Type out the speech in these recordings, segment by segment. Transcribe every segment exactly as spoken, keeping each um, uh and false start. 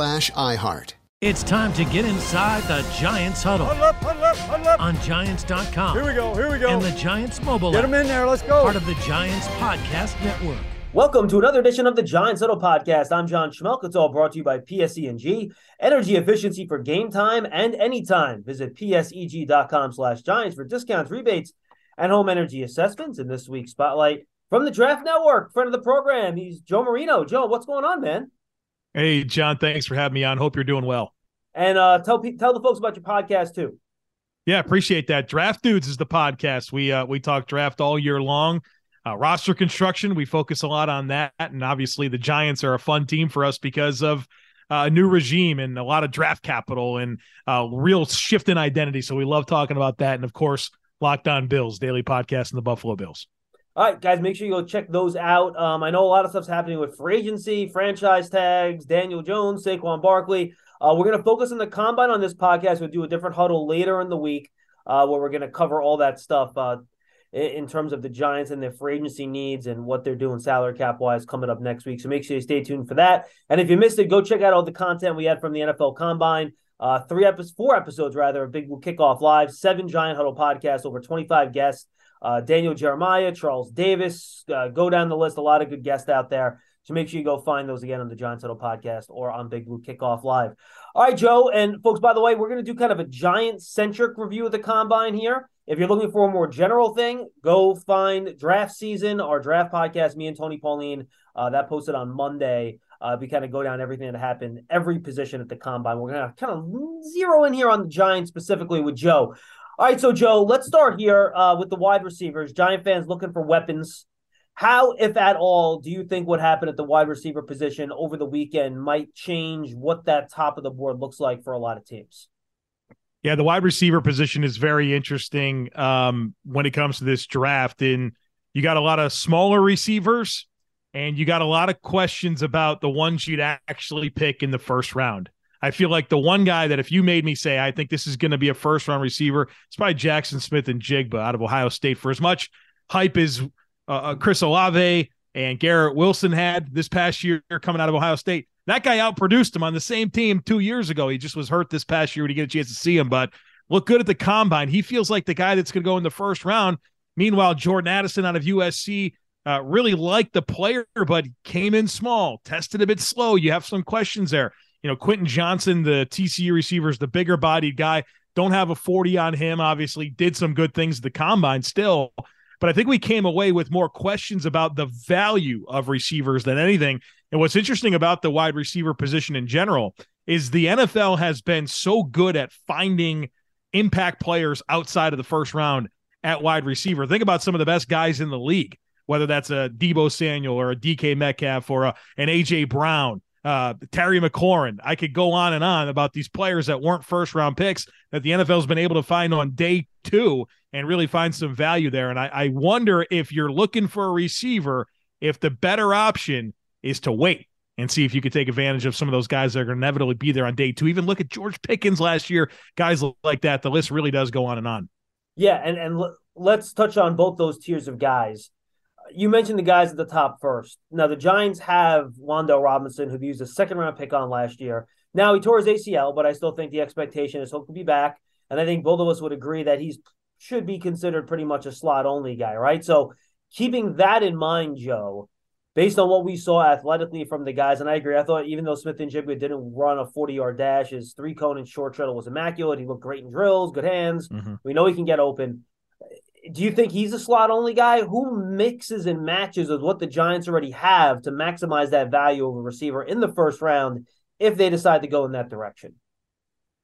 iHeart. It's time to get inside the Giants huddle. Huddle up, huddle up, huddle up. On Giants dot com. Here we go, here we go. And the Giants mobile app. Get them in there, let's go. Part of the Giants Podcast Network. Welcome to another edition of the Giants Huddle Podcast. I'm John Schmelk. It's all brought to you by P S E G. Energy efficiency for game time and anytime. Visit P S E G dot com slash Giants for discounts, rebates, and home energy assessments. In this week's spotlight from the Draft Network, friend of the program, he's Joe Marino. Joe, what's going on, man? Hey, John, thanks for having me on. Hope you're doing well. And uh, tell tell the folks about your podcast, too. Yeah, appreciate that. Draft Dudes is the podcast. We uh, we talk draft all year long. Uh, roster construction, we focus a lot on that. And obviously the Giants are a fun team for us because of uh, a new regime and a lot of draft capital and uh, real shift in identity. So we love talking about that. And, of course, Locked On Bills, daily podcast and the Buffalo Bills. All right, guys, make sure you go check those out. Um, I know a lot of stuff's happening with free agency, franchise tags, Daniel Jones, Saquon Barkley. Uh, we're going to focus on the Combine on this podcast. We'll do a different huddle later in the week uh, where we're going to cover all that stuff uh, in terms of the Giants and their free agency needs and what they're doing salary cap-wise coming up next week. So make sure you stay tuned for that. And if you missed it, go check out all the content we had from the N F L Combine. Uh, three episodes, four episodes, rather, of Big Blue Kickoff Live, seven Giant Huddle podcasts, over twenty-five guests. Uh, Daniel Jeremiah, Charles Davis, uh, go down the list. A lot of good guests out there. So make sure you go find those again on the Giants Huddle Podcast or on Big Blue Kickoff Live. All right, Joe. And folks, by the way, we're going to do kind of a Giant-centric review of the Combine here. If you're looking for a more general thing, go find Draft Season, our draft podcast, me and Tony Pauline. Uh, that posted on Monday. Uh, we kind of go down everything that happened, every position at the Combine. We're going to kind of zero in here on the Giants specifically with Joe. All right, so, Joe, let's start here uh, with the wide receivers. Giant fans looking for weapons. How, if at all, do you think what happened at the wide receiver position over the weekend might change what that top of the board looks like for a lot of teams? Yeah, the wide receiver position is very interesting um, when it comes to this draft. And you got a lot of smaller receivers, and you got a lot of questions about the ones you'd actually pick in the first round. I feel like the one guy that if you made me say, I think this is going to be a first-round receiver, it's probably Jaxon Smith-Njigba out of Ohio State. For as much hype as uh, Chris Olave and Garrett Wilson had this past year coming out of Ohio State, that guy outproduced him on the same team two years ago. He just was hurt this past year when he get a chance to see him, but look good at the Combine. He feels like the guy that's going to go in the first round. Meanwhile, Jordan Addison out of U S C uh, really liked the player, but came in small, tested a bit slow. You have some questions there. You know, Quinton Johnson, the T C U receivers, the bigger bodied guy, don't have a forty on him. Obviously did some good things at the Combine still, but I think we came away with more questions about the value of receivers than anything. And what's interesting about the wide receiver position in general is the N F L has been so good at finding impact players outside of the first round at wide receiver. Think about some of the best guys in the league, whether that's a Debo Samuel or a D K Metcalf or a, an A J Brown. Uh, Terry McLaurin. I could go on and on about these players that weren't first round picks that the N F L has been able to find on day two and really find some value there. And I, I wonder if you're looking for a receiver, if the better option is to wait and see if you could take advantage of some of those guys that are going to inevitably be there on day two. Even look at George Pickens last year, guys like that. The list really does go on and on. Yeah. And, and l- let's touch on both those tiers of guys. You mentioned the guys at the top first. Now, the Giants have Wan'Dale Robinson, who they used a second-round pick on last year. Now, he tore his A C L, but I still think the expectation is he'll be back, and I think both of us would agree that he should be considered pretty much a slot-only guy, right? So keeping that in mind, Joe, based on what we saw athletically from the guys, and I agree, I thought even though Smith-Njigba didn't run a forty-yard dash, his three-cone and short shuttle was immaculate. He looked great in drills, good hands. Mm-hmm. We know he can get open. Do you think he's a slot-only guy? Who mixes and matches with what the Giants already have to maximize that value of a receiver in the first round if they decide to go in that direction?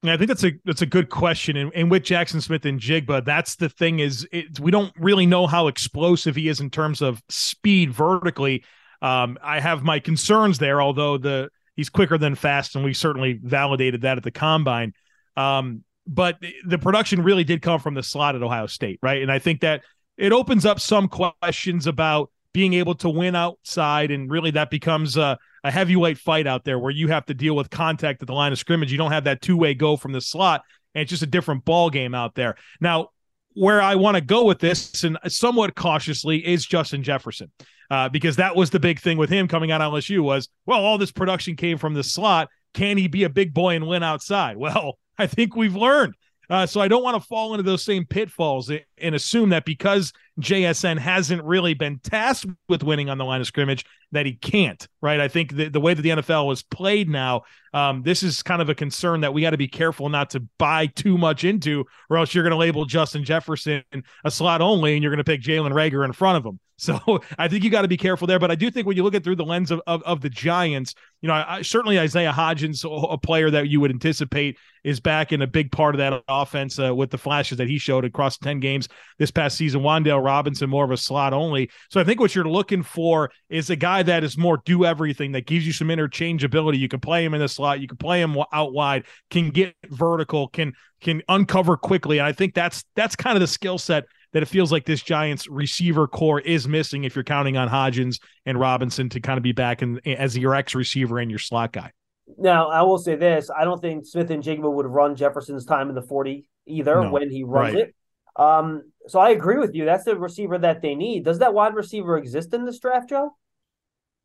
Yeah, I think that's a that's a good question. And, and with Jaxon Smith-Njigba, that's the thing is it, we don't really know how explosive he is in terms of speed vertically. Um, I have my concerns there, although the he's quicker than fast, and we certainly validated that at the Combine. Um, but the production really did come from the slot at Ohio State, right? And I think that it opens up some questions about being able to win outside, and really that becomes a, a heavyweight fight out there where you have to deal with contact at the line of scrimmage. You don't have that two-way go from the slot, and it's just a different ball game out there. Now, where I want to go with this, and somewhat cautiously, is Justin Jefferson, uh, because that was the big thing with him coming out of L S U was, well, all this production came from the slot. Can he be a big boy and win outside? Well, I think we've learned. Uh, so I don't want to fall into those same pitfalls and, and assume that because J S N hasn't really been tasked with winning on the line of scrimmage that he can't, right? I think the, the way that the N F L is played now, um, this is kind of a concern that we got to be careful not to buy too much into, or else you're going to label Justin Jefferson a slot only, and you're going to pick Jalen Reagor in front of him. So I think you got to be careful there. But I do think when you look at through the lens of, of, of the Giants, you know, I, certainly Isaiah Hodgins, a player that you would anticipate is back in a big part of that offense uh, with the flashes that he showed across ten games this past season. Wan'Dale Robinson, more of a slot only. So I think what you're looking for is a guy that is more do everything, that gives you some interchangeability. You can play him in the slot. You can play him out wide, can get vertical, can, can uncover quickly. And I think that's, that's kind of the skill set that it feels like this Giants receiver core is missing if you're counting on Hodgins and Robinson to kind of be back in, as your X receiver and your slot guy. Now, I will say this. I don't think Smith-Njigba would run Jefferson's time in the forty either no, when he runs right. it. Um, so I agree with you. That's the receiver that they need. Does that wide receiver exist in this draft, Joe?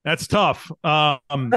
That's tough. Um,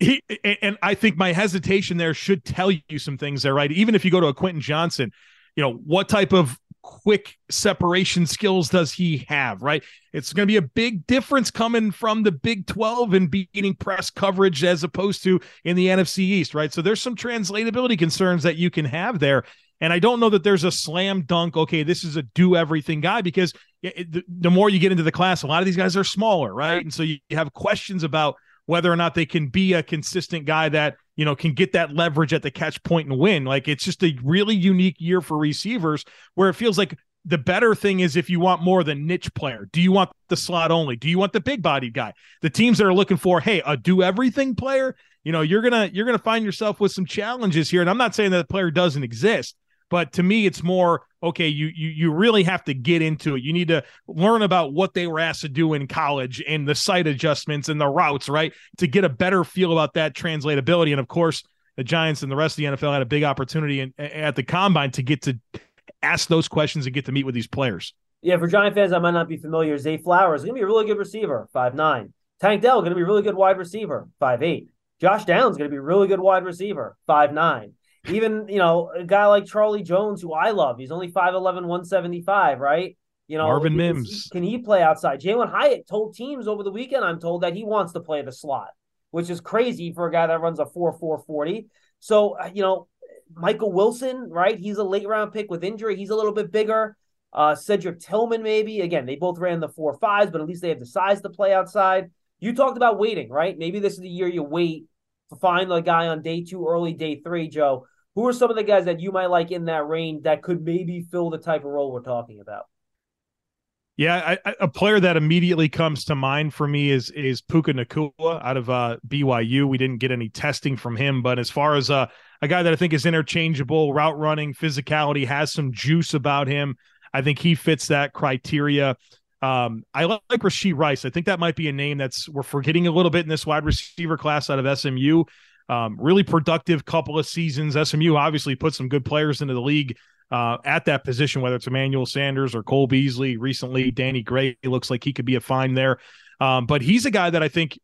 he, and I think my hesitation there should tell you some things there, right? Even if you go to a Quinton Johnson, you know, what type of quick separation skills does he have, right? It's going to be a big difference coming from the Big twelve and beating press coverage as opposed to in the N F C East, right? So there's some translatability concerns that you can have there. And I don't know that there's a slam dunk, okay, this is a do-everything guy, because it, the more you get into the class, a lot of these guys are smaller, right? And so you have questions about whether or not they can be a consistent guy that, you know, can get that leverage at the catch point and win. Like, it's just a really unique year for receivers where it feels like the better thing is if you want more than niche player, do you want the slot only? Do you want the big bodied guy? The teams that are looking for, hey, a do everything player, you know, you're going to, you're going to find yourself with some challenges here. And I'm not saying that the player doesn't exist, but to me, it's more, okay, you, you, you really have to get into it. You need to learn about what they were asked to do in college and the site adjustments and the routes, right, to get a better feel about that translatability. And, of course, the Giants and the rest of the N F L had a big opportunity in, at the Combine to get to ask those questions and get to meet with these players. Yeah, for Giant fans, I might not be familiar. Zay Flowers is going to be a really good receiver, five nine. Tank Dell going to be a really good wide receiver, five eight. Josh Downs going to be a really good wide receiver, five nine. Even, you know, a guy like Charlie Jones, who I love, he's only five eleven, one seventy-five, right? You know, Marvin Mims. Can he play outside? Jalen Hyatt told teams over the weekend, I'm told, that he wants to play the slot, which is crazy for a guy that runs a four four forty. So, you know, Michael Wilson, right? He's a late round pick with injury. He's a little bit bigger. Uh, Cedric Tillman, maybe. Again, they both ran the four fives, but at least they have the size to play outside. You talked about waiting, right? Maybe this is the year you wait to find a guy on day two, early day three, Joe. Who are some of the guys that you might like in that range that could maybe fill the type of role we're talking about? Yeah, I, a player that immediately comes to mind for me is is Puka Nacua out of uh, B Y U. We didn't get any testing from him, but as far as uh, a guy that I think is interchangeable, route running, physicality, has some juice about him, I think he fits that criteria. Um, I like Rasheed Rice. I think that might be a name that's we're forgetting a little bit in this wide receiver class out of S M U. Um, really productive couple of seasons. S M U obviously put some good players into the league uh, at that position, whether it's Emmanuel Sanders or Cole Beasley. Recently, Danny Gray looks like he could be a find there. Um, but he's a guy that I think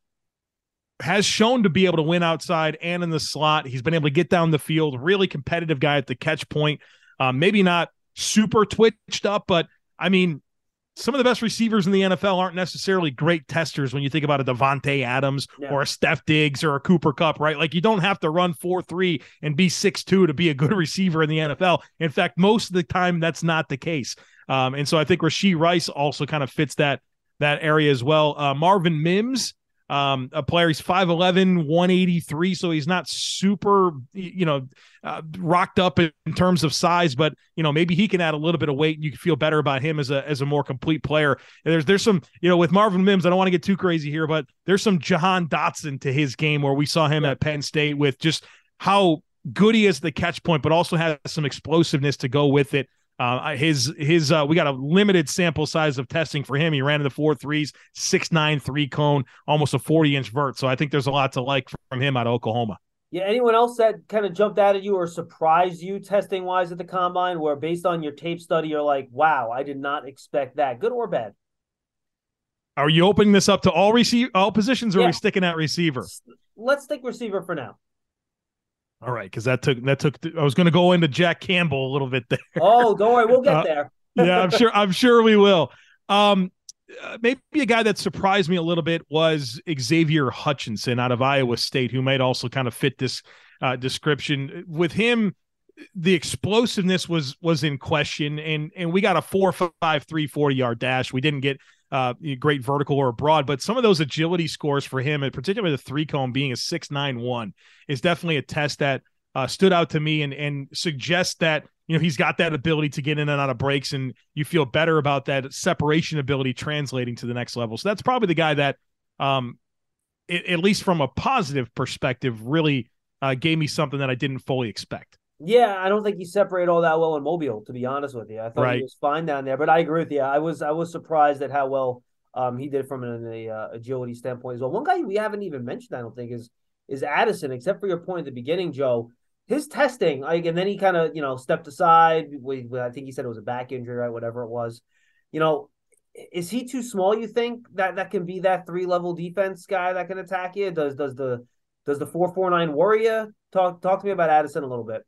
has shown to be able to win outside and in the slot. He's been able to get down the field. Really competitive guy at the catch point. Um, maybe not super twitched up, but I mean, some of the best receivers in the N F L aren't necessarily great testers when you think about a Devontae Adams yeah. or a Steph Diggs or a Cooper Kupp, right? Like, you don't have to run four three and be six two to be a good receiver in the N F L. In fact, most of the time that's not the case. Um, and so I think Rasheed Rice also kind of fits that that area as well. Uh, Marvin Mims, um, a player, he's five eleven, one eighty-three, so he's not super, you know, uh, rocked up in terms of size, but, you know, maybe he can add a little bit of weight and you can feel better about him as a as a more complete player. And there's there's some, you know, with Marvin Mims, I don't want to get too crazy here, but there's some Jahan Dotson to his game where we saw him at Penn State with just how good he is at the catch point, but also has some explosiveness to go with it. Uh, his, his, uh, we got a limited sample size of testing for him. He ran in the four threes, six, nine, three cone, almost a forty inch vert. So I think there's a lot to like from him out of Oklahoma. Yeah. Anyone else that kind of jumped out at you or surprised you testing wise at the combine, where based on your tape study, you're like, wow, I did not expect that, good or bad? Are you opening this up to all receive all positions, or yeah. are we sticking at receiver? Let's stick receiver for now. All right, because that took that took. Th- I was going to go into Jack Campbell a little bit there. Oh, don't worry, we'll get there. uh, yeah, I'm sure. I'm sure we will. Um, uh, maybe a guy that surprised me a little bit was Xavier Hutchinson out of Iowa State, who might also kind of fit this uh, description. With him, the explosiveness was was in question, and and we got a four five three forty yard dash. We didn't get uh, great vertical or broad, but some of those agility scores for him, and particularly the three cone being a six, nine, one is definitely a test that uh, stood out to me and, and suggests that, you know, he's got that ability to get in and out of breaks, and you feel better about that separation ability translating to the next level. So that's probably the guy that, um, it, at least from a positive perspective, really uh, gave me something that I didn't fully expect. Yeah, I don't think he separated all that well in Mobile, to be honest with you. I thought right. he was fine down there, but I agree with you. I was I was surprised at how well um, he did from an a, uh, agility standpoint as well. One guy we haven't even mentioned, I don't think, is is Addison, except for your point at the beginning, Joe. His testing, like, and then he kind of, you know, stepped aside. We, we, I think he said it was a back injury, right? Whatever it was. You know, is he too small, you think, that that can be that three-level defense guy that can attack you? Does does the does the four four nine worry you? Talk, talk to me about Addison a little bit.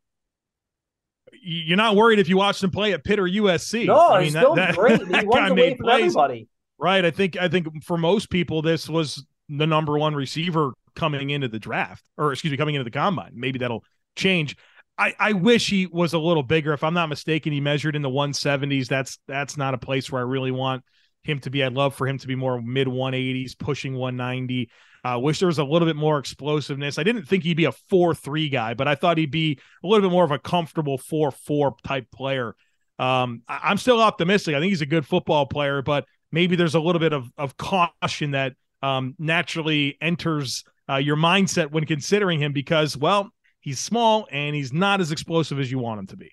You're not worried if you watched him play at Pitt or U S C. No, I mean, he's that, still that, great. He runs away from plays. Everybody. Right. I think I think for most people, this was the number one receiver coming into the draft, or excuse me, coming into the combine. Maybe that'll change. I, I wish he was a little bigger. If I'm not mistaken, he measured in the one seventies. That's that's not a place where I really want him to be. I'd love for him to be more mid one eighties, pushing one ninety. I uh, wish there was a little bit more explosiveness. I didn't think he'd be a four three guy, but I thought he'd be a little bit more of a comfortable four four type player. Um, I- I'm still optimistic. I think he's a good football player, but maybe there's a little bit of, of caution that um, naturally enters uh, your mindset when considering him because, well, he's small and he's not as explosive as you want him to be.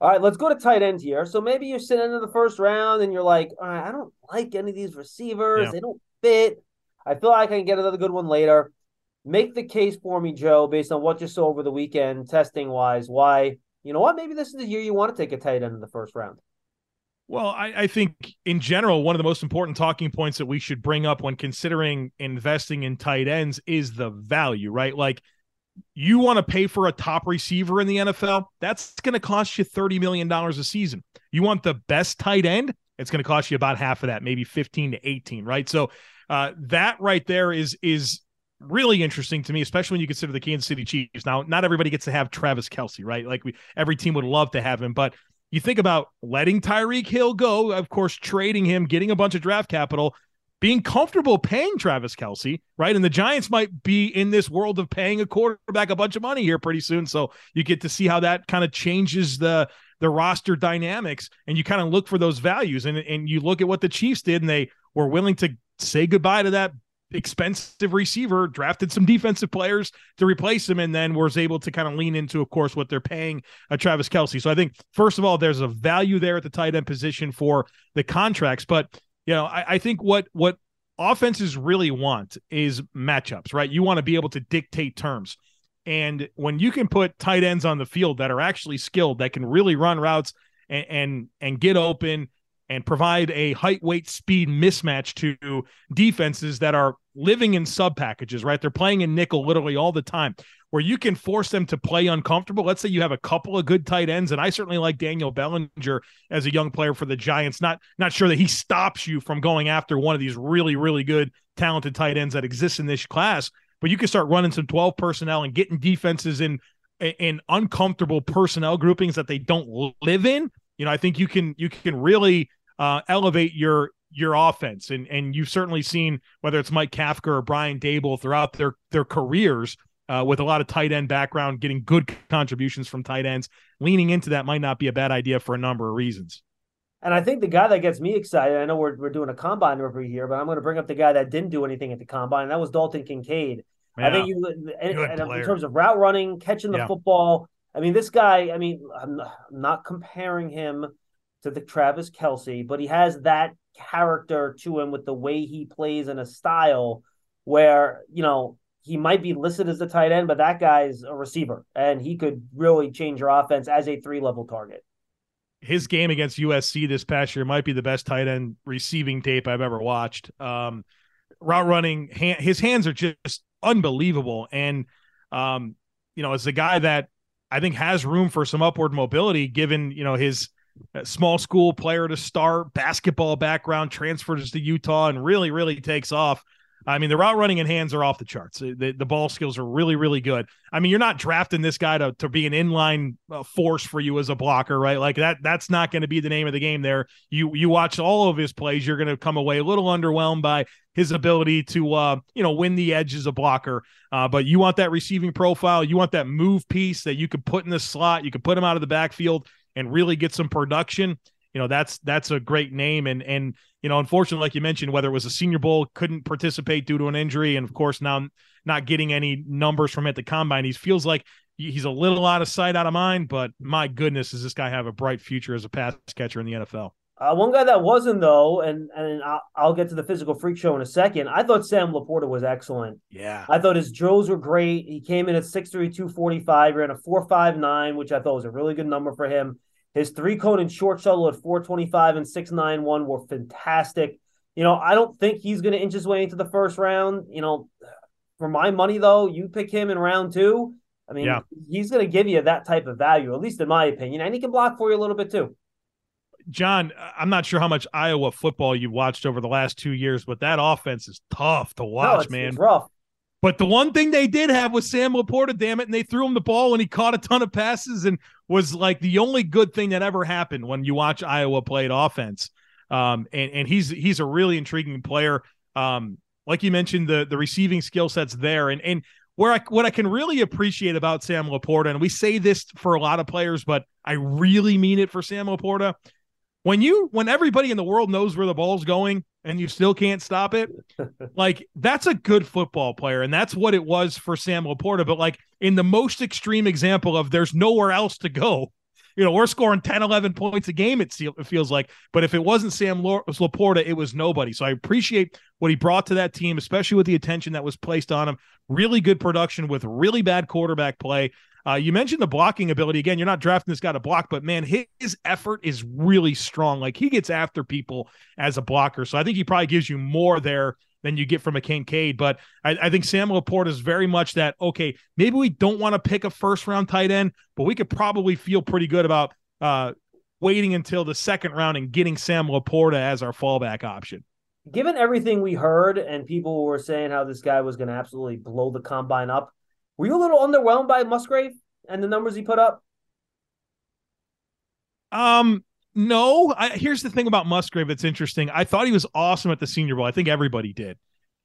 All right, let's go to tight end here. So maybe you're sitting in the first round and you're like, all right, I don't like any of these receivers. Yeah. They don't fit. I feel like I can get another good one later. Make the case for me, Joe, based on what you saw over the weekend, testing-wise, why, you know what, maybe this is the year you want to take a tight end in the first round. Well, I, I think in general, one of the most important talking points that we should bring up when considering investing in tight ends is the value, right? Like, you want to pay for a top receiver in the N F L, that's going to cost you thirty million dollars a season. You want the best tight end, it's going to cost you about half of that, maybe fifteen to eighteen, right? So uh, that right there is is really interesting to me, especially when you consider the Kansas City Chiefs. Now, not everybody gets to have Travis Kelce, right? Like we, every team would love to have him, but you think about letting Tyreek Hill go, of course, trading him, getting a bunch of draft capital, being comfortable paying Travis Kelce, right? And the Giants might be in this world of paying a quarterback a bunch of money here pretty soon. So you get to see how that kind of changes the the roster dynamics, and you kind of look for those values. And, and you look at what the Chiefs did, and they were willing to say goodbye to that expensive receiver, drafted some defensive players to replace him, and then was able to kind of lean into, of course, what they're paying uh, Travis Kelce. So I think, first of all, there's a value there at the tight end position for the contracts. But you know, I, I think what what offenses really want is matchups, right? You want to be able to dictate terms. And when you can put tight ends on the field that are actually skilled, that can really run routes and and, and get open, and provide a height, weight, speed mismatch to defenses that are living in sub packages, right? They're playing in nickel literally all the time, where you can force them to play uncomfortable. Let's say you have a couple of good tight ends, and I certainly like Daniel Bellinger as a young player for the Giants. Not, not sure that he stops you from going after one of these really, really good, talented tight ends that exist in this class, but you can start running some twelve personnel and getting defenses in, in uncomfortable personnel groupings that they don't live in. You know, I think you can you can really uh, elevate your your offense, and and you've certainly seen whether it's Mike Kafka or Brian Daboll throughout their their careers uh, with a lot of tight end background, getting good contributions from tight ends. Leaning into that might not be a bad idea for a number of reasons. And I think the guy that gets me excited, I know we're we're doing a combine every year, but I'm going to bring up the guy that didn't do anything at the combine, and that was Dalton Kincaid. Yeah. I think you, and, and in terms of route running, catching the yeah. football. I mean, this guy, I mean, I'm not comparing him to the Travis Kelce, but he has that character to him with the way he plays and a style where, you know, he might be listed as the tight end, but that guy's a receiver, and he could really change your offense as a three-level target. His game against U S C this past year might be the best tight end receiving tape I've ever watched. Um, route running, hand, his hands are just unbelievable. And, um, you know, it's a guy that I think has room for some upward mobility given, you know, his small school player to star basketball background, transfers to Utah and really, really takes off. I mean, the route running and hands are off the charts. The, the ball skills are really, really good. I mean, you're not drafting this guy to, to be an inline uh, force for you as a blocker, right? Like that, that's not going to be the name of the game there. You, you watch all of his plays. You're going to come away a little underwhelmed by his ability to, uh, you know, win the edge as a blocker. Uh, but you want that receiving profile. You want that move piece that you can put in the slot. You can put him out of the backfield and really get some production. You know, that's, that's a great name. And, and, you know, unfortunately, like you mentioned, whether it was a Senior Bowl, couldn't participate due to an injury. And of course now not getting any numbers from at the combine. He feels like he's a little out of sight, out of mind, but my goodness, does this guy have a bright future as a pass catcher in the N F L? Uh, one guy that wasn't though, and, and I'll, I'll get to the physical freak show in a second. I thought Sam Laporta was excellent. Yeah. I thought his drills were great. He came in at six three, two forty-five, ran a four five nine, which I thought was a really good number for him. His three-cone and short shuttle at four twenty-five and six ninety-one were fantastic. You know, I don't think he's going to inch his way into the first round. You know, for my money, though, you pick him in round two. I mean, yeah. he's going to give you that type of value, at least in my opinion. And he can block for you a little bit, too. John, I'm not sure how much Iowa football you watched over the last two years, but that offense is tough to watch, no, it's, man. It's rough. But the one thing they did have was Sam Laporta, damn it, and they threw him the ball and he caught a ton of passes and was like the only good thing that ever happened when you watch Iowa play offense. Um, and, and he's he's a really intriguing player. Um, like you mentioned, the the receiving skill set's there. And and where I, what I can really appreciate about Sam Laporta, and we say this for a lot of players, but I really mean it for Sam Laporta, when you when everybody in the world knows where the ball's going, and you still can't stop it, like that's a good football player. And that's what it was for Sam Laporta. But like in the most extreme example of there's nowhere else to go, you know, we're scoring ten, eleven points a game. It feels like, but if it wasn't Sam Laporta, it was nobody. So I appreciate what he brought to that team, especially with the attention that was placed on him. Really good production with really bad quarterback play. Uh, you mentioned the blocking ability. Again, you're not drafting this guy to block, but, man, his, his effort is really strong. Like, he gets after people as a blocker. So I think he probably gives you more there than you get from a Kincaid. But I, I think Sam Laporta is very much that, okay, maybe we don't want to pick a first-round tight end, but we could probably feel pretty good about uh, waiting until the second round and getting Sam Laporta as our fallback option. Given everything we heard and people were saying how this guy was going to absolutely blow the combine up, were you a little underwhelmed by Musgrave and the numbers he put up? Um, no. I, here's the thing about Musgrave that's interesting. I thought he was awesome at the Senior Bowl. I think everybody did.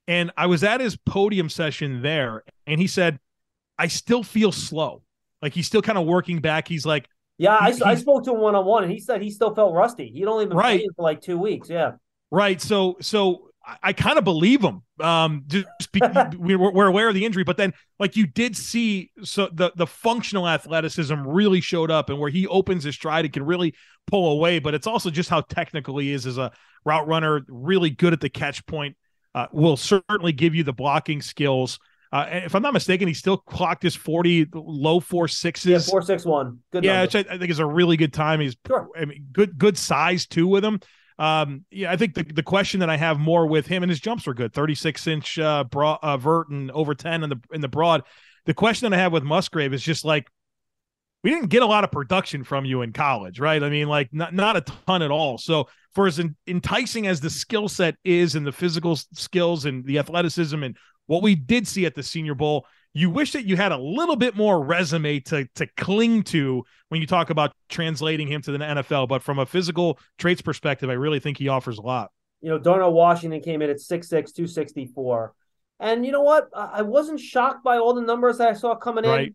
And I was at his podium session there, and he said, I still feel slow. Like, he's still kind of working back. He's like... Yeah, I, I spoke to him one-on-one, and he said he still felt rusty. He'd only been right. playing for like two weeks, yeah. Right, so... so I, I kind of believe him. Um, just be, we were, we're aware of the injury, but then like you did see, so the, the functional athleticism really showed up, and where he opens his stride, it can really pull away, but it's also just how technical he is as a route runner, really good at the catch point, uh, will certainly give you the blocking skills. Uh, and if I'm not mistaken, he still clocked his forty, low four sixes. Yeah, four six one. Good. Yeah, number. Which I, I think is a really good time. He's sure. I mean, good, good size too with him. Um, yeah, I think the, the question that I have more with him, and his jumps were good, thirty-six inch uh, broad, uh, vert and over ten in the in the broad. The question that I have with Musgrave is just like, we didn't get a lot of production from you in college, right? I mean, like not, not a ton at all. So for as enticing as the skill set is and the physical skills and the athleticism and what we did see at the Senior Bowl, you wish that you had a little bit more resume to to cling to when you talk about translating him to the N F L. But from a physical traits perspective, I really think he offers a lot. You know, Darnell Washington came in at six six, two sixty-four. And you know what? I wasn't shocked by all the numbers that I saw coming in right.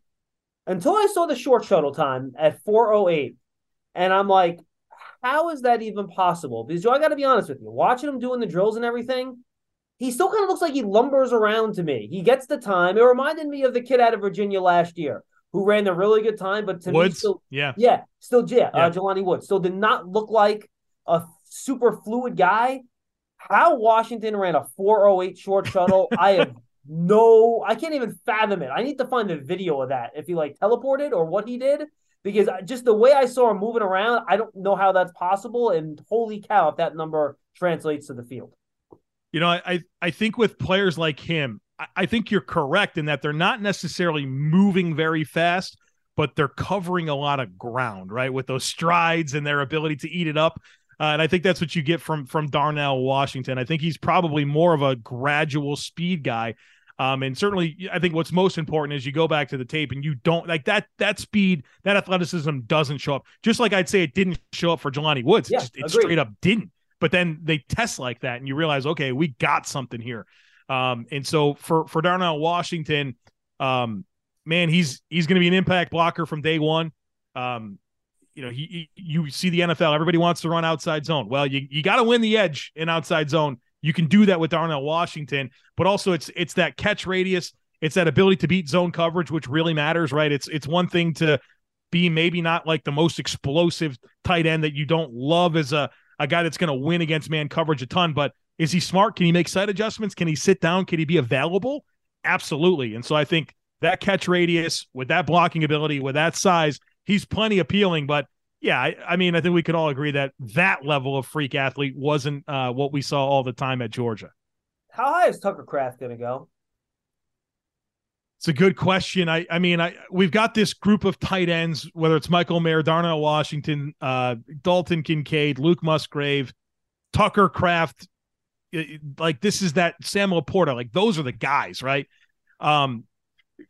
until I saw the short shuttle time at four oh eight. And I'm like, how is that even possible? Because Joe, I got to be honest with you, watching him doing the drills and everything, he still kind of looks like he lumbers around to me. He gets the time. It reminded me of the kid out of Virginia last year who ran a really good time, but to Woods, me still, yeah, yeah, still, yeah, yeah. Uh, Jelani Woods still did not look like a super fluid guy. How Washington ran a four oh eight short shuttle, I have no, I can't even fathom it. I need to find the video of that if he like teleported or what he did, because just the way I saw him moving around, I don't know how that's possible. And holy cow, if that number translates to the field. You know, I I think with players like him, I, I think you're correct in that they're not necessarily moving very fast, but they're covering a lot of ground, right, with those strides and their ability to eat it up. Uh, and I think that's what you get from from Darnell Washington. I think he's probably more of a gradual speed guy. Um, and certainly I think what's most important is you go back to the tape and you don't like that, that speed, that athleticism doesn't show up. Just like I'd say it didn't show up for Jelani Woods. Yeah, it just, it straight up didn't. But then they test like that and you realize, okay, we got something here. Um, and so for, for Darnell Washington, um, man, he's, he's going to be an impact blocker from day one. Um, you know, he, he, you see the N F L, everybody wants to run outside zone. Well, you, you got to win the edge in outside zone. You can do that with Darnell Washington, but also it's, it's that catch radius. It's that ability to beat zone coverage, which really matters, right? It's, it's one thing to be maybe not like the most explosive tight end that you don't love as a, a guy that's going to win against man coverage a ton, but is he smart? Can he make sight adjustments? Can he sit down? Can he be available? Absolutely. And so I think that catch radius with that blocking ability, with that size, he's plenty appealing. But yeah, I, I mean, I think we could all agree that that level of freak athlete wasn't uh, what we saw all the time at Georgia. How high is Tucker Kraft going to go? It's a good question. I, I mean, I we've got this group of tight ends, whether it's Michael Mayer, Darnell Washington, uh, Dalton Kincaid, Luke Musgrave, Tucker Kraft. It, like this is that Sam Laporta. Like those are the guys, right? Um,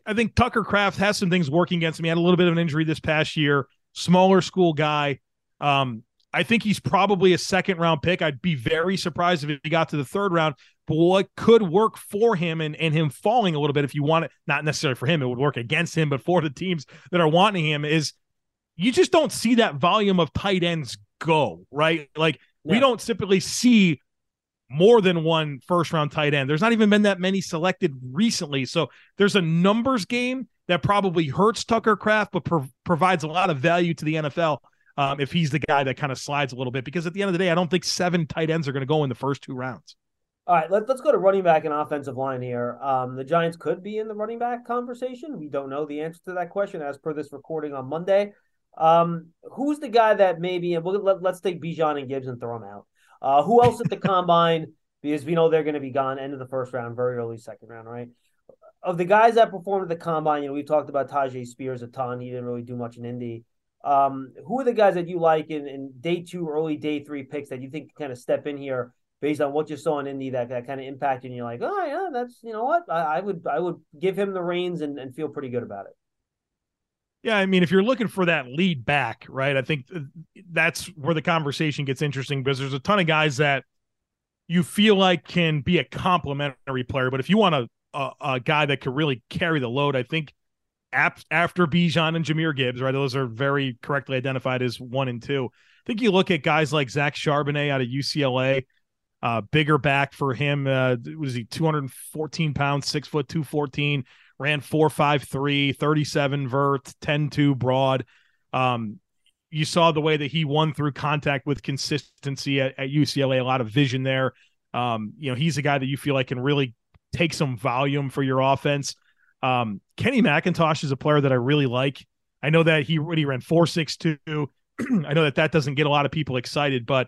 I think Tucker Kraft has some things working against him. He had a little bit of an injury this past year. Smaller school guy. Um, I think he's probably a second round pick. I'd be very surprised if he got to the third round. But what could work for him and, and him falling a little bit if you want it, not necessarily for him, it would work against him, but for the teams that are wanting him is you just don't see that volume of tight ends go, right? Like yeah. we don't typically see more than one first round tight end. There's not even been that many selected recently. So there's a numbers game that probably hurts Tucker Kraft, but pro- provides a lot of value to the N F L. Um, if he's the guy that kind of slides a little bit, because at the end of the day, I don't think seven tight ends are going to go in the first two rounds. All right, let, let's go to running back and offensive line here. Um, the Giants could be in the running back conversation. We don't know the answer to that question as per this recording on Monday. Um, who's the guy that maybe, and we'll, let, let's take Bijan and Gibbs and throw them out. Uh, who else at the combine? Because we know they're going to be gone end of the first round, very early second round, right? Of the guys that performed at the combine, you know, we've talked about Tyjae Spears a ton. He didn't really do much in Indy. Um, who are the guys that you like in, in day two, early day three picks that you think can kind of step in here based on what you saw in Indy that, that kind of impacted you? You're like, oh yeah, that's, you know what, I, I would, I would give him the reins and, and feel pretty good about it. Yeah. I mean, if you're looking for that lead back, right. I think that's where the conversation gets interesting because there's a ton of guys that you feel like can be a complimentary player, but if you want a, a, a guy that could really carry the load, I think, after Bijan and Jahmyr Gibbs, right? Those are very correctly identified as one and two. I think you look at guys like Zach Charbonnet out of U C L A, uh, bigger back for him. Uh, was he two hundred fourteen pounds, six foot two fourteen, ran four five three, thirty-seven vert, ten two broad. Um, you saw the way that he won through contact with consistency at, at U C L A, a lot of vision there. Um, you know, he's a guy that you feel like can really take some volume for your offense. Um, Kenny McIntosh is a player that I really like. I know that he already ran four six two. I know that that doesn't get a lot of people excited, but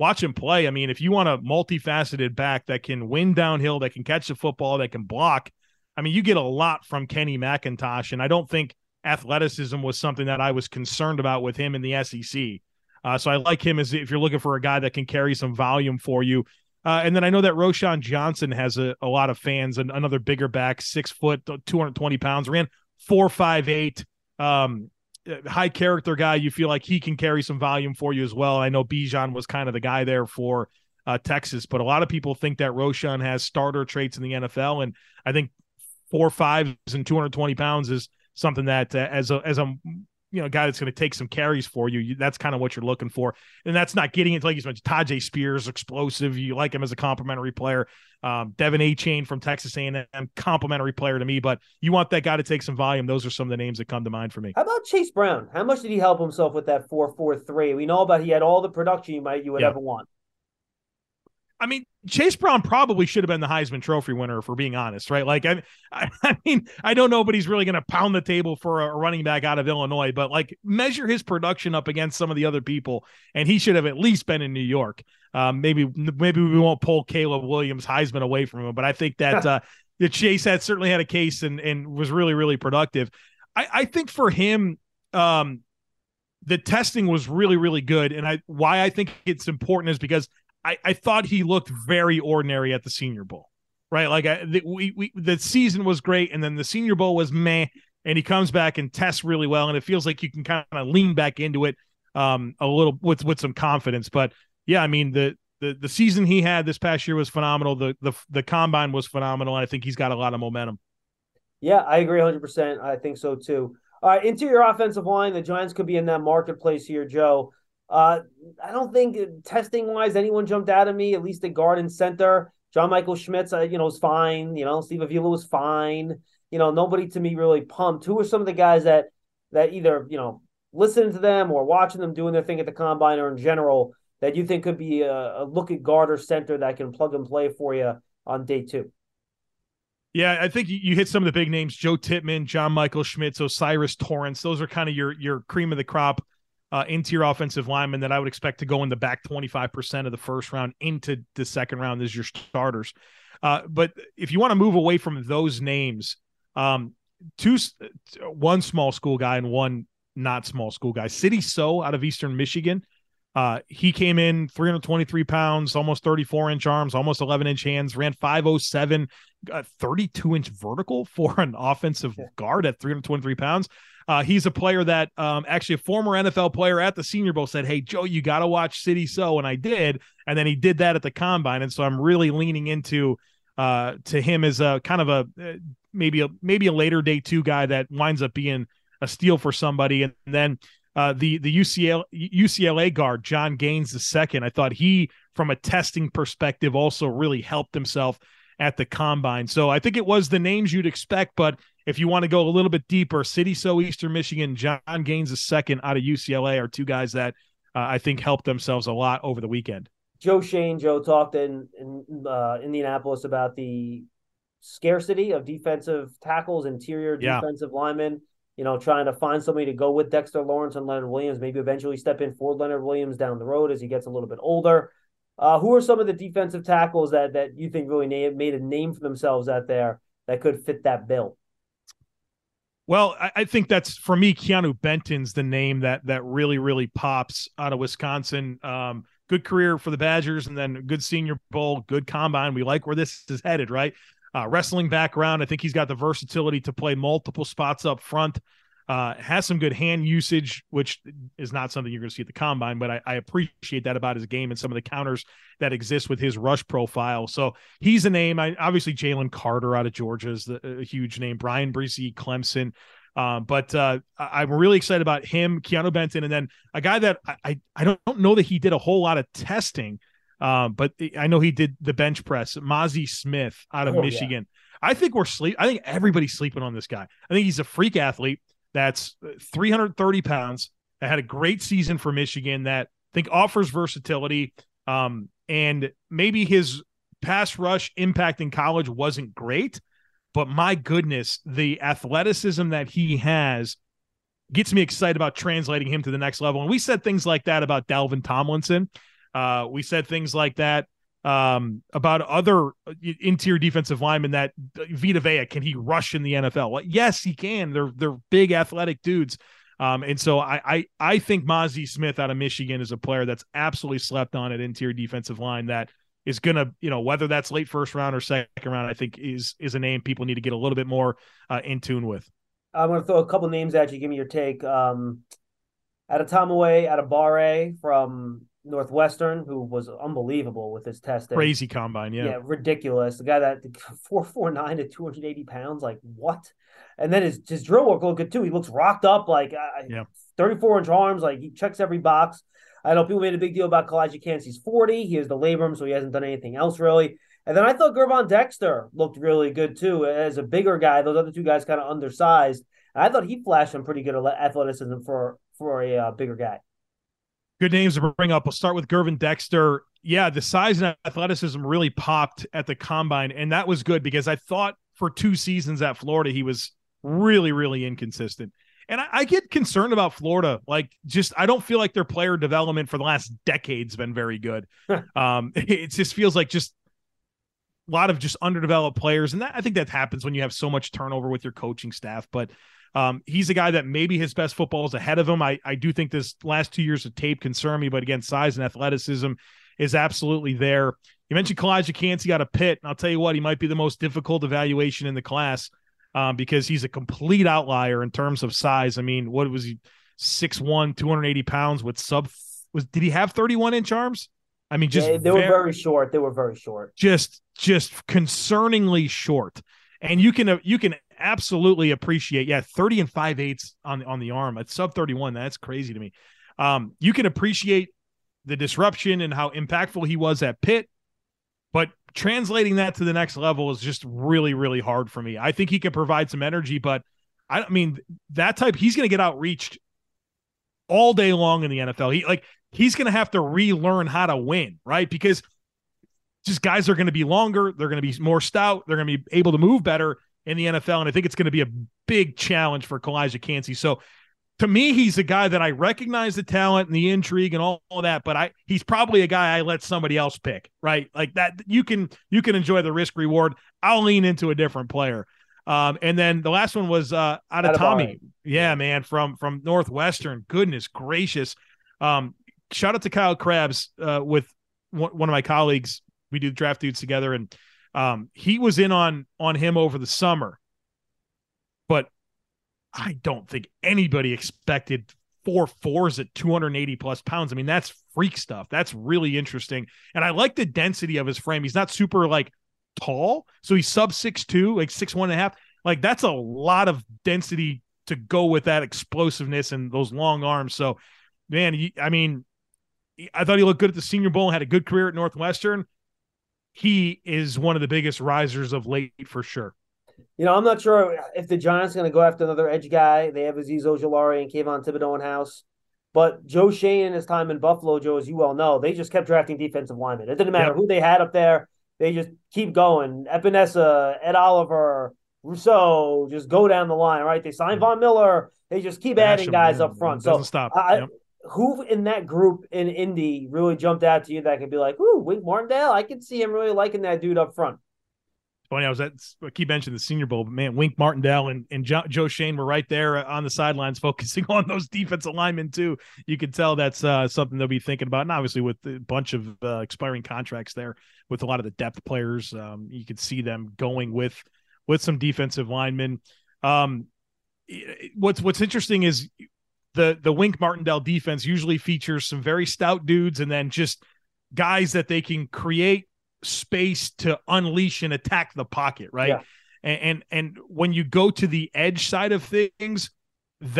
watch him play. I mean, if you want a multifaceted back that can win downhill, that can catch the football, that can block, I mean, you get a lot from Kenny McIntosh. And I don't think athleticism was something that I was concerned about with him in the S E C. Uh, so I like him as if you're looking for a guy that can carry some volume for you. Uh, and then I know that Roschon Johnson has a, a lot of fans, and another bigger back, six foot, two hundred twenty pounds, ran four five eight, um, high character guy. You feel like he can carry some volume for you as well. I know Bijan was kind of the guy there for uh, Texas, but a lot of people think that Roschon has starter traits in the N F L. And I think four fives and two hundred twenty pounds is something that uh, as a, as a, you know, guy that's going to take some carries for you, you that's kind of what you're looking for. And that's not getting into, like you mentioned, Tyjae Spears, explosive. You like him as a complimentary player. Um, Devin Achane from Texas A and M, complimentary player to me, but you want that guy to take some volume. Those are some of the names that come to mind for me. How about Chase Brown? How much did he help himself with that four four three? We know about he had all the production you might you would yeah. ever want. I mean, Chase Brown probably should have been the Heisman Trophy winner, if we're being honest, right? Like, I, I mean, I don't know, but he's really going to pound the table for a running back out of Illinois, but like measure his production up against some of the other people, and he should have at least been in New York. Um, maybe, maybe we won't pull Caleb Williams Heisman away from him, but I think that uh, the Chase had certainly had a case and and was really, really productive. I, I think for him, um, the testing was really, really good, and I why I think it's important is because I, I thought he looked very ordinary at the Senior Bowl, right? Like I, the, we, we, the season was great, and then the Senior Bowl was meh, and he comes back and tests really well, and it feels like you can kind of lean back into it um, a little with with some confidence. But yeah, I mean the the the season he had this past year was phenomenal. The the the combine was phenomenal, and I think he's got a lot of momentum. Yeah, I agree one hundred percent. I think so too. All right, interior offensive line, the Giants could be in that marketplace here, Joe. Uh, I don't think testing-wise anyone jumped out at me, at least the guard and center. John Michael Schmitz, uh, you know, is fine. You know, Steve Avila was fine. You know, nobody to me really pumped. Who are some of the guys that that either, you know, listening to them or watching them doing their thing at the Combine or in general that you think could be a, a look at guard or center that can plug and play for you on day two? Yeah, I think you hit some of the big names. Joe Tittman, John Michael Schmitz, Osiris Torrance. Those are kind of your your cream of the crop Uh, interior offensive lineman that I would expect to go in the back twenty-five percent of the first round into the second round as your starters. Uh, but if you want to move away from those names, um, two, one small school guy and one not small school guy, Sidy Sow out of Eastern Michigan. Uh, he came in three hundred twenty-three pounds, almost thirty-four inch arms, almost eleven inch hands, ran five oh seven, got thirty-two inch vertical for an offensive guard at three hundred twenty-three pounds. Uh, he's a player that um, actually a former N F L player at the Senior Bowl said, "Hey, Joe, you got to watch Sidy Sow." And I did. And then he did that at the Combine. And so I'm really leaning into uh, to him as a kind of a uh, maybe a maybe a later day two guy that winds up being a steal for somebody. And then uh, the the U C L A, U C L A guard, Jon Gaines the second, I thought he, from a testing perspective, also really helped himself at the Combine. So I think it was the names you'd expect, but if you want to go a little bit deeper, Sidy Sow, Eastern Michigan, John Gaines the second out of U C L A are two guys that uh, I think helped themselves a lot over the weekend. Joe Schoen, Joe talked in, in uh, Indianapolis about the scarcity of defensive tackles, interior yeah. defensive linemen, you know, trying to find somebody to go with Dexter Lawrence and Leonard Williams, maybe eventually step in for Leonard Williams down the road as he gets a little bit older. Uh, who are some of the defensive tackles that, that you think really na- made a name for themselves out there that could fit that bill? Well, I, I think that's, for me, Keanu Benton's the name that that really, really pops out of Wisconsin. Um, good career for the Badgers, and then good Senior Bowl, good Combine. We like where this is headed, right? Uh, wrestling background. I think he's got the versatility to play multiple spots up front. Uh, has some good hand usage, which is not something you're going to see at the Combine, but I, I appreciate that about his game and some of the counters that exist with his rush profile. So he's a name. I, obviously, Jalen Carter out of Georgia is the, a huge name. Brian Bresee, Clemson. Um, but uh, I, I'm really excited about him, Keanu Benton, and then a guy that I, I don't know that he did a whole lot of testing, uh, but I know he did the bench press, Mazi Smith out of oh, Michigan. Yeah. I think we're sleep. I think everybody's sleeping on this guy. I think he's a freak athlete. That's three hundred thirty pounds. That had a great season for Michigan. That I think offers versatility. Um, and maybe his pass rush impact in college wasn't great, but my goodness, the athleticism that he has gets me excited about translating him to the next level. And we said things like that about Dalvin Tomlinson. Uh, we said things like that um, about other interior defensive linemen, that Vita Vea, can he rush in the N F L? Well, yes, he can. They're they're big athletic dudes. Um, and so I, I I think Mazi Smith out of Michigan is a player that's absolutely slept on at interior defensive line that is going to, you know, whether that's late first round or second round, I think is is a name people need to get a little bit more uh, in tune with. I'm going to throw a couple names at you. Give me your take. Um, Adetomiwei Adebare from Northwestern, who was unbelievable with his testing. Crazy combine, yeah. Yeah, ridiculous. The guy that four four nine at two hundred eighty pounds, like what? And then his, his drill work looked good too. He looks rocked up, like uh, yeah. thirty-four inch arms, like he checks every box. I know people made a big deal about Calijah Kancey's forty. He is the labrum, so he hasn't done anything else really. And then I thought Gervon Dexter looked really good too as a bigger guy. Those other two guys kind of undersized. And I thought he flashed some pretty good athleticism for, for a uh, bigger guy. Good names to bring up. We'll start with Gervon Dexter. Yeah, the size and athleticism really popped at the combine, and that was good because I thought for two seasons at Florida he was really, really inconsistent. And I, I get concerned about Florida. Like, just I don't feel like their player development for the last decade's been very good. um, it just feels like just a lot of just underdeveloped players, and that, I think that happens when you have so much turnover with your coaching staff. But Um, he's a guy that maybe his best football is ahead of him. I, I do think this last two years of tape concern me, but again, size and athleticism is absolutely there. You mentioned Calijah Kancey out of Pitt, and I'll tell you what, he might be the most difficult evaluation in the class um, because he's a complete outlier in terms of size. I mean, what was he? six one, two hundred eighty pounds with sub was, did he have thirty-one inch arms? I mean, just, yeah, they were very, very short. They were very short, just, just concerningly short. And you can, you can, absolutely appreciate, yeah, thirty and five eighths on, on the arm at sub thirty-one. That's crazy to me. Um, you can appreciate the disruption and how impactful he was at Pitt, but translating that to the next level is just really, really hard for me. I think he can provide some energy, but I mean, that type, he's going to get outreached all day long in the N F L. He like, he's going to have to relearn how to win, right? Because just guys are going to be longer. They're going to be more stout. They're going to be able to move better in the N F L, and I think it's going to be a big challenge for Calijah Kancey. So, to me, he's a guy that I recognize the talent and the intrigue and all, all that, but I he's probably a guy I let somebody else pick, right? Like that, you can you can enjoy the risk reward. I'll lean into a different player. Um, and then the last one was uh, Adetomiwei, yeah, man, from from Northwestern. Goodness gracious! Um, shout out to Kyle Krabs uh, with w- one of my colleagues. We do draft dudes together, and Um, he was in on, on him over the summer, but I don't think anybody expected four fours at two hundred eighty plus pounds. I mean, that's freak stuff. That's really interesting. And I like the density of his frame. He's not super like tall. So he's sub six, two, like six, one and a half. Like that's a lot of density to go with that explosiveness and those long arms. So man, he, I mean, I thought he looked good at the Senior Bowl and had a good career at Northwestern. He is one of the biggest risers of late for sure. You know, I'm not sure if the Giants are going to go after another edge guy. They have Azeez Ojulari and Kayvon Thibodeau in house. But Joe Schoen in his time in Buffalo, Joe, as you well know, they just kept drafting defensive linemen. It didn't matter yep. who they had up there. They just keep going. Epinesa, Ed Oliver, Rousseau, just go down the line, right? They signed Von Miller. They just keep Bash adding guys man. up front. It doesn't so stop. I, yep. Who in that group in Indy really jumped out to you that could be like, ooh, Wink Martindale, I can see him really liking that dude up front? Funny, I was at, I keep mentioning the Senior Bowl, but man, Wink Martindale and, and jo- Joe Schoen were right there on the sidelines focusing on those defensive linemen too. You can tell that's uh, something they'll be thinking about. And obviously with a bunch of uh, expiring contracts there with a lot of the depth players, um, you could see them going with, with some defensive linemen. Um, what's, what's interesting is The the Wink Martindale defense usually features some very stout dudes and then just guys that they can create space to unleash and attack the pocket, right? Yeah. And, and and when you go to the edge side of things,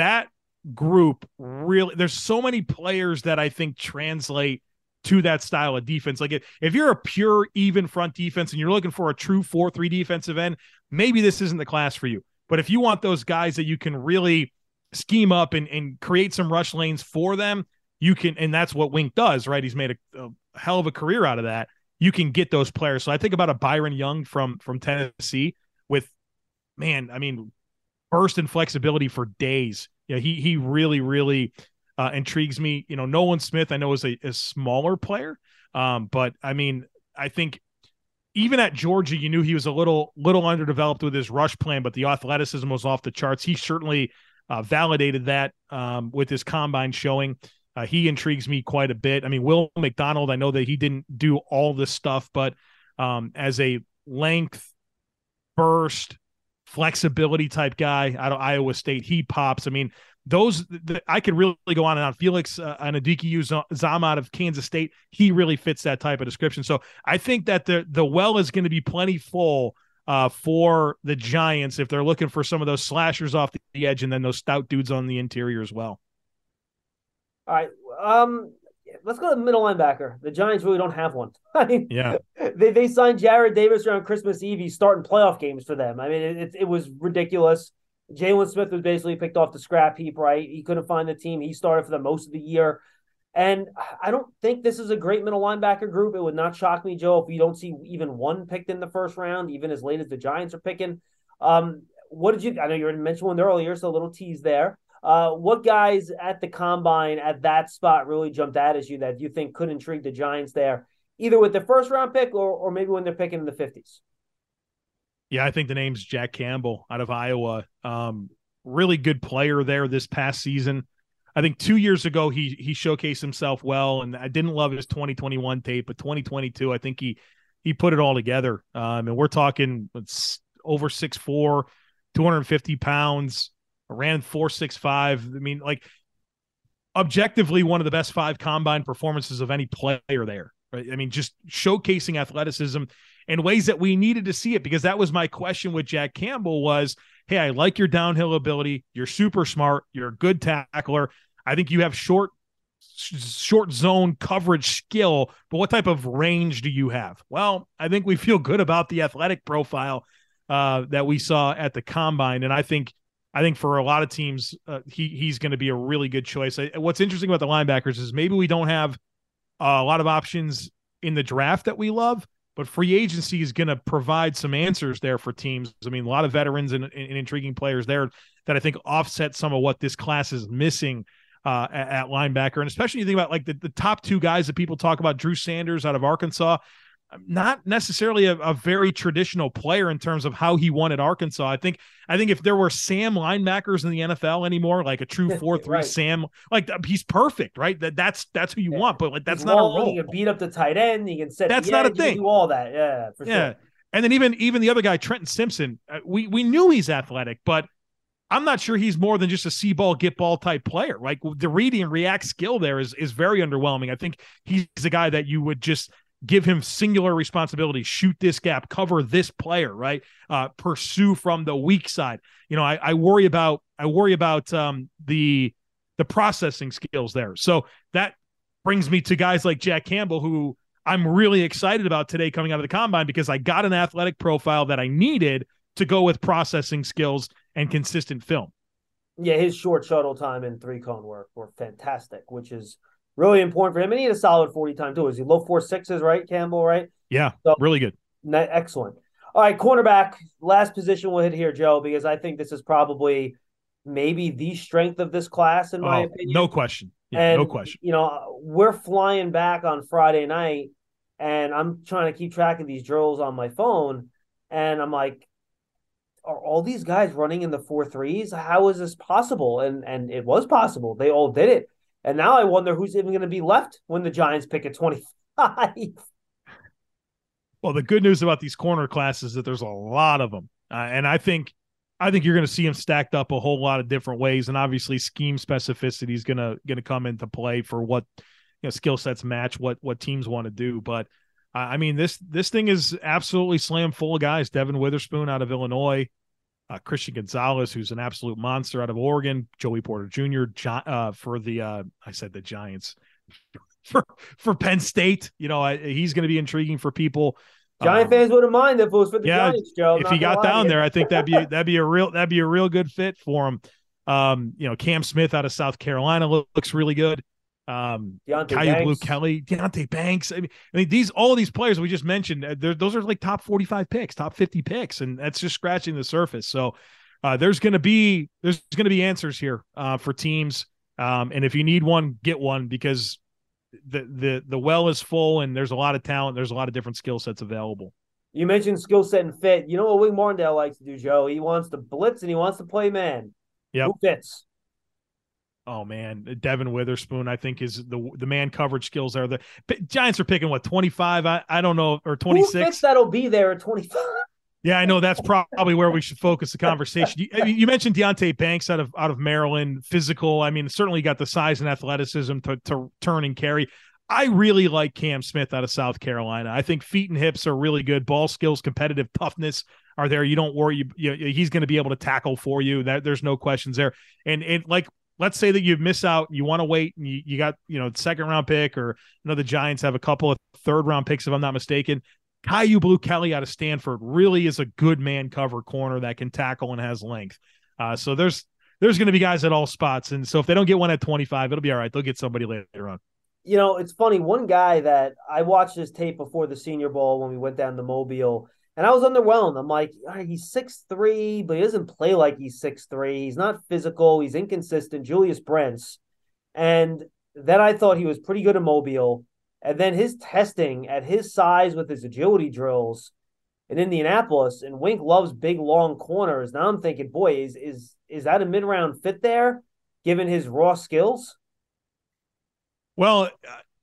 that group really – there's so many players that I think translate to that style of defense. Like if, if you're a pure even front defense and you're looking for a true four three defensive end, maybe this isn't the class for you. But if you want those guys that you can really – scheme up and, and create some rush lanes for them, you can, and that's what Wink does, right? He's made a, a hell of a career out of that. You can get those players. So I think about a Byron Young from, from Tennessee with, man, I mean, burst and flexibility for days. Yeah. He, he really, really uh, intrigues me. You know, Nolan Smith, I know, is a, a smaller player, um, but I mean, I think even at Georgia, you knew he was a little little underdeveloped with his rush plan, but the athleticism was off the charts. He certainly uh, validated that um, with his combine showing. Uh, he intrigues me quite a bit. I mean, Will McDonald, I know that he didn't do all this stuff, but um, as a length, burst, flexibility type guy out of Iowa State, he pops. I mean, those the, I could really go on and on. Felix uh, Anadikiyu Zama out of Kansas State, he really fits that type of description. So I think that the the well is going to be plenty full uh, for the Giants if they're looking for some of those slashers off the edge and then those stout dudes on the interior as well. All right, um, let's go to the middle linebacker. The Giants really don't have one. I mean, yeah, they they signed Jarrad Davis around Christmas Eve. He's starting playoff games for them. I mean, it it was ridiculous. Jalen Smith was basically picked off the scrap heap, right? He couldn't find the team. He started for them most of the year. And I don't think this is a great middle linebacker group. It would not shock me, Joe, if we don't see even one picked in the first round, even as late as the Giants are picking. Um, what did you – I know you mentioned one earlier, so a little tease there. Uh, what guys at the combine at that spot really jumped out at you that you think could intrigue the Giants there, either with the first round pick or, or maybe when they're picking in the fifties? Yeah, I think the name's Jack Campbell out of Iowa. Um, really good player there this past season. I think two years ago he he showcased himself well, and I didn't love his twenty twenty-one tape, but twenty twenty-two, I think he he put it all together. Um, and we're talking it's over six foot four, two hundred fifty pounds. Ran four six five. I mean, like, objectively, one of the best five combine performances of any player there. Right? I mean, just showcasing athleticism in ways that we needed to see it, because that was my question with Jack Campbell was, hey, I like your downhill ability. You're super smart. You're a good tackler. I think you have short, short zone coverage skill, but what type of range do you have? Well, I think we feel good about the athletic profile uh, that we saw at the combine. And I think I think for a lot of teams, uh, he he's going to be a really good choice. I, what's interesting about the linebackers is maybe we don't have a lot of options in the draft that we love, but free agency is going to provide some answers there for teams. I mean, a lot of veterans and, and intriguing players there that I think offset some of what this class is missing uh, at, at linebacker. And especially you think about like the, the top two guys that people talk about, Drew Sanders out of Arkansas, not necessarily a, a very traditional player in terms of how he won at Arkansas. I think, I think if there were Sam linebackers in the N F L anymore, like a true four, three right. Sam, like he's perfect, right? That that's, that's who you yeah. want, but like, that's he's not long, a role. You can beat up the tight end. You can set, that's the not edge, a thing. You can do all that. Yeah. For yeah. sure. And then even, even the other guy, Trenton Simpson, we, we knew he's athletic, but I'm not sure he's more than just a see ball, get ball type player. Like the reading and react skill there is, is very underwhelming. I think he's a guy that you would just give him singular responsibility, shoot this gap, cover this player, right? Uh, pursue from the weak side. You know, I, I worry about, I worry about um, the, the processing skills there. So that brings me to guys like Jack Campbell, who I'm really excited about today coming out of the combine, because I got an athletic profile that I needed to go with processing skills and consistent film. Yeah. His short shuttle time and three cone work were fantastic, which is really important for him. And he had a solid forty time too. Is he low four sixes, right? Campbell, right? Yeah. So, really good. Excellent. All right. Cornerback, last position we'll hit here, Joe, because I think this is probably maybe the strength of this class, in my oh, opinion. No question. Yeah, and, no question. You know, we're flying back on Friday night, and I'm trying to keep track of these drills on my phone. And I'm like, are all these guys running in the four threes? How is this possible? And and it was possible. They all did it. And now I wonder who's even going to be left when the Giants pick at twenty-five. Well, the good news about these corner classes is that there's a lot of them. Uh, and I think I think you're going to see them stacked up a whole lot of different ways. And obviously scheme specificity is going to going to come into play for what, you know, skill sets match what what teams want to do. But uh, I mean, this this thing is absolutely slam full of guys. Devin Witherspoon out of Illinois. Uh, Christian Gonzalez, who's an absolute monster out of Oregon, Joey Porter Junior Gi- uh, for the, uh, I said the Giants, for for Penn State. You know, I, he's going to be intriguing for people. Giant um, fans wouldn't mind if it was for the yeah, Giants, Joe. I'm if he got down there, I think that'd be that'd be a real that'd be a real good fit for him. Um, you know, Cam Smith out of South Carolina looks really good. Um, Kaiu Blue Kelly, Deonte Banks. I mean, I mean, these all of these players we just mentioned, those are like top forty-five picks, top fifty picks, and that's just scratching the surface. So uh, there's going to be there's going to be answers here uh, for teams. Um, and if you need one, get one, because the, the, the well is full and there's a lot of talent. There's a lot of different skill sets available. You mentioned skill set and fit. You know what Wink Martindale likes to do, Joe? He wants to blitz and he wants to play man. Yep. Who fits? Oh, man. Devin Witherspoon, I think, is the the man coverage skills are there. But Giants are picking, what, twenty-five? I, I don't know, or twenty-six. Who fits that'll be there at twenty-five? Yeah, I know. That's probably where we should focus the conversation. You, you mentioned Deonte Banks out of out of Maryland, physical. I mean, certainly got the size and athleticism to, to turn and carry. I really like Cam Smith out of South Carolina. I think feet and hips are really good. Ball skills, competitive toughness are there. You don't worry. You, you, he's going to be able to tackle for you. That, there's no questions there. And, and like, let's say that you miss out, you want to wait, and you, you got, you know, second round pick, or you know, the Giants have a couple of third round picks, if I'm not mistaken. Caillou Blue Kelly out of Stanford really is a good man cover corner that can tackle and has length. Uh, so there's there's going to be guys at all spots. And so if they don't get one at twenty-five, it'll be all right. They'll get somebody later on. You know, it's funny. One guy that I watched his tape before the Senior Bowl when we went down to Mobile, and I was underwhelmed. I'm like, all right, he's six three, but he doesn't play like he's six three. He's not physical. He's inconsistent. Julius Brents. And then I thought he was pretty good at Mobile. And then his testing at his size with his agility drills in Indianapolis, and Wink loves big, long corners. Now I'm thinking, boy, is is, is that a mid-round fit there, given his raw skills? Well,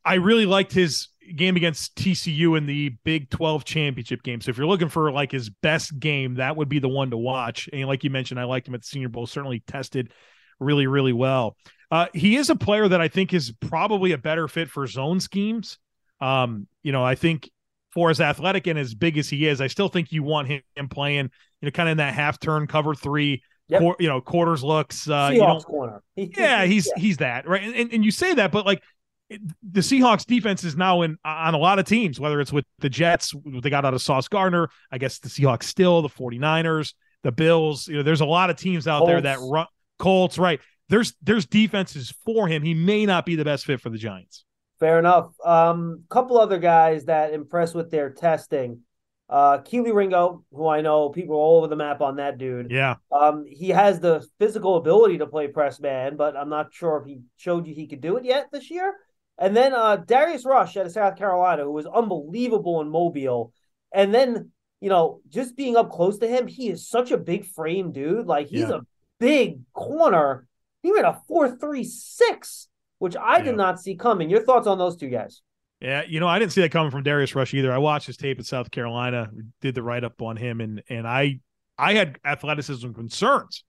I really liked his game against T C U in the Big twelve championship game. So if you're looking for like his best game, that would be the one to watch. And like you mentioned, I liked him at the Senior Bowl, certainly tested really, really well. Uh, he is a player that I think is probably a better fit for zone schemes. Um, you know, I think for as athletic and as big as he is, I still think you want him playing, you know, kind of in that half turn cover three, yep. qu- you know, quarters looks. Uh, you know, corner. yeah, he's, yeah. he's that right. And, and you say that, but like, the Seahawks defense is now in on a lot of teams, whether it's with the Jets, they got out of Sauce Gardner, I guess the Seahawks still, the 49ers, the Bills, you know, there's a lot of teams out Colts. there that run Colts, right. There's, there's defenses for him. He may not be the best fit for the Giants. Fair enough. Um, couple other guys that impressed with their testing, uh, Kelee Ringo, who I know people are all over the map on that dude. Yeah. Um, he has the physical ability to play press man, but I'm not sure if he showed you he could do it yet this year. And then uh, Darius Rush out of South Carolina, who was unbelievable in Mobile. And then, you know, just being up close to him, he is such a big frame dude. Like, he's yeah. a big corner. He ran a four three six, which I yeah. did not see coming. Your thoughts on those two guys? Yeah, you know, I didn't see that coming from Darius Rush either. I watched his tape at South Carolina, did the write-up on him, and and I I had athleticism concerns.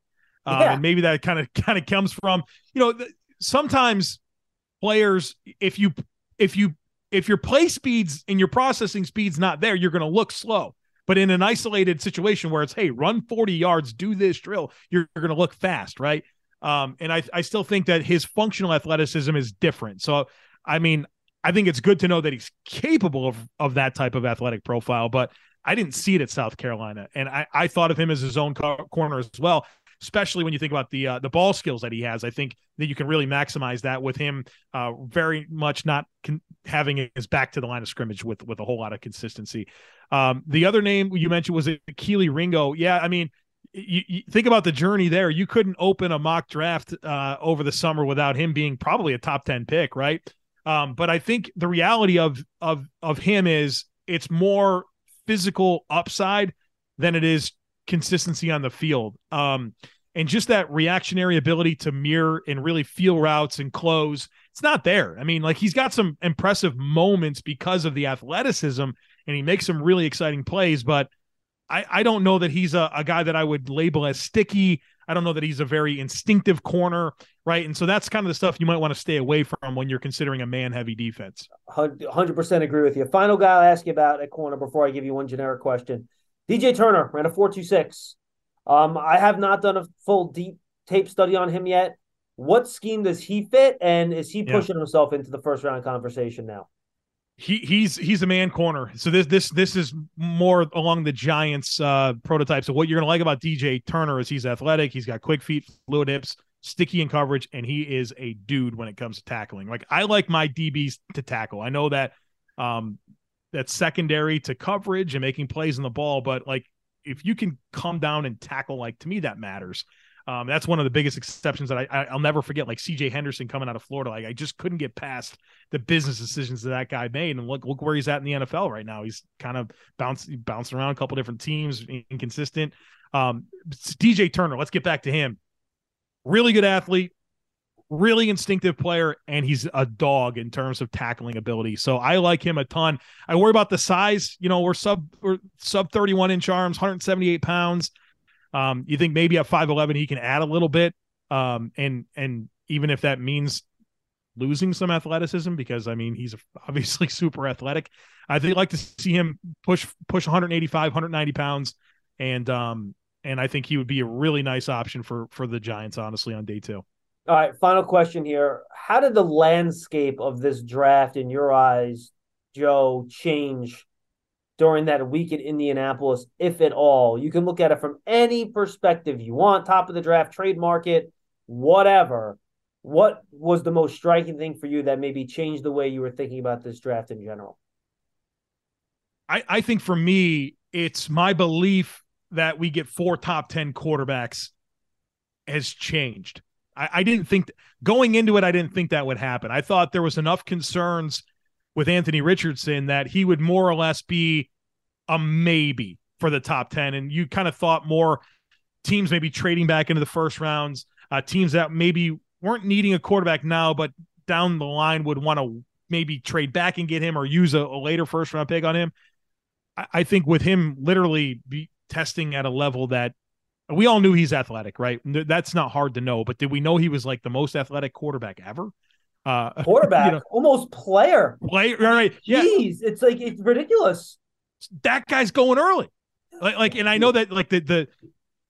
Um, yeah. And maybe that kind of kind of comes from, you know, th- sometimes – players, if you if you if your play speeds and your processing speed's not there, you're going to look slow. But in an isolated situation where it's, hey, run forty yards, do this drill, you're, you're going to look fast, right? Um, and I I still think that his functional athleticism is different. So I mean, I think it's good to know that he's capable of of that type of athletic profile. But I didn't see it at South Carolina, and I I thought of him as his own co- corner as well. Especially when you think about the uh, the ball skills that he has. I think that you can really maximize that with him uh, very much not con- having his back to the line of scrimmage with with a whole lot of consistency. Um, the other name you mentioned was Kelee Ringo. Yeah, I mean, you, you think about the journey there. You couldn't open a mock draft uh, over the summer without him being probably a top ten pick, right? Um, but I think the reality of of of him is it's more physical upside than it is consistency on the field, um, and just that reactionary ability to mirror and really feel routes and close. It's not there. I mean, like, he's got some impressive moments because of the athleticism and he makes some really exciting plays, but I, I don't know that he's a, a guy that I would label as sticky. I don't know that he's a very instinctive corner, right? And so that's kind of the stuff you might want to stay away from when you're considering a man-heavy defense. one hundred percent agree with you. Final guy I'll ask you about at corner before I give you one generic question. D J Turner ran a four two six. Um, I have not done a full deep tape study on him yet. What scheme does he fit, and is he pushing yeah. himself into the first round conversation now? He he's he's a man corner. So this this this is more along the Giants uh, prototype. So what you're gonna like about D J Turner is he's athletic, he's got quick feet, fluid hips, sticky in coverage, and he is a dude when it comes to tackling. Like, I like my D Bs to tackle. I know that. Um, That's secondary to coverage and making plays on the ball. But like, if you can come down and tackle, like, to me, that matters. Um, that's one of the biggest exceptions that I, I, I'll never forget, like C J Henderson coming out of Florida. Like I just couldn't get past the business decisions that that guy made. And look, look where he's at in the N F L right now. He's kind of bouncing, bouncing around a couple different teams, inconsistent. Um, D J Turner, let's get back to him. Really good athlete, really instinctive player, and he's a dog in terms of tackling ability. So I like him a ton. I worry about the size. You know, we're sub, we're sub thirty-one inch arms, one hundred seventy-eight pounds. Um, you think maybe at five eleven he can add a little bit, um, and and even if that means losing some athleticism, because I mean he's obviously super athletic. I'd like to see him push push one eighty-five, one ninety pounds, and um, and I think he would be a really nice option for for the Giants, honestly, on day two. All right, final question here: how did the landscape of this draft, in your eyes, Joe, change during that week in Indianapolis, if at all? You can look at it from any perspective you want, top of the draft, trade market, whatever. What was the most striking thing for you that maybe changed the way you were thinking about this draft in general? I, I think for me, it's my belief that we get four top ten quarterbacks has changed. I, I didn't think, going into it, I didn't think that would happen. I thought there was enough concerns with Anthony Richardson that he would more or less be a maybe for the top ten. And you kind of thought more teams maybe trading back into the first rounds, uh, teams that maybe weren't needing a quarterback now, but down the line would want to maybe trade back and get him or use a, a later first round pick on him. I, I think with him literally be testing at a level that we all knew he's athletic, right? That's not hard to know, but did we know he was like the most athletic quarterback ever? Uh, quarterback, you know, almost player. Player, right? Yeah. Jeez, it's like it's ridiculous. That guy's going early, like, like, and I know that, like, the the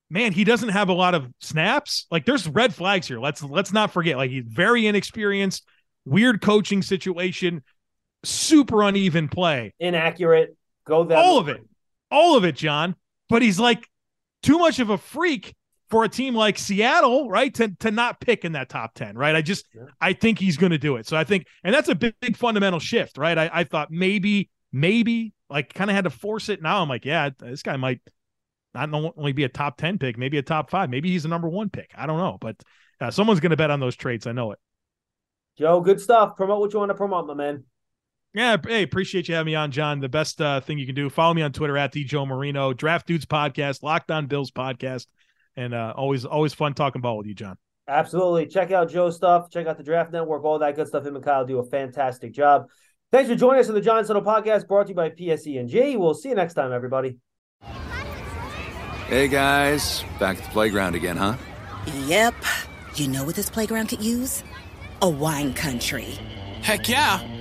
man, he doesn't have a lot of snaps. Like, there's red flags here. Let's let's not forget. Like, he's very inexperienced, weird coaching situation, super uneven play, inaccurate. Go that all way. of it, all of it, John. But he's like too much of a freak for a team like Seattle, right, to to not pick in that top ten, right? I just, yeah. I think he's going to do it. So I think, and that's a big, big fundamental shift, right? I, I thought maybe, maybe, like, kind of had to force it. Now I'm like, yeah, this guy might not only be a top ten pick, maybe a top five, maybe he's a number one pick. I don't know, but uh, someone's going to bet on those trades. I know it. Joe, good stuff. Promote what you want to promote, my man. Yeah, hey, appreciate you having me on, John. The best uh, thing you can do, follow me on Twitter at D Joe Marino, Draft Dudes Podcast, Locked On Bills Podcast. And uh, always, always fun talking ball with you, John. Absolutely. Check out Joe's stuff. Check out the Draft Network, all that good stuff. Him and Kyle do a fantastic job. Thanks for joining us on the John Soto Podcast, brought to you by P S E and G. We'll see you next time, everybody. Hey, guys. Back at the playground again, huh? Yep. You know what this playground could use? A wine country. Heck, yeah.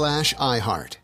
iHeart.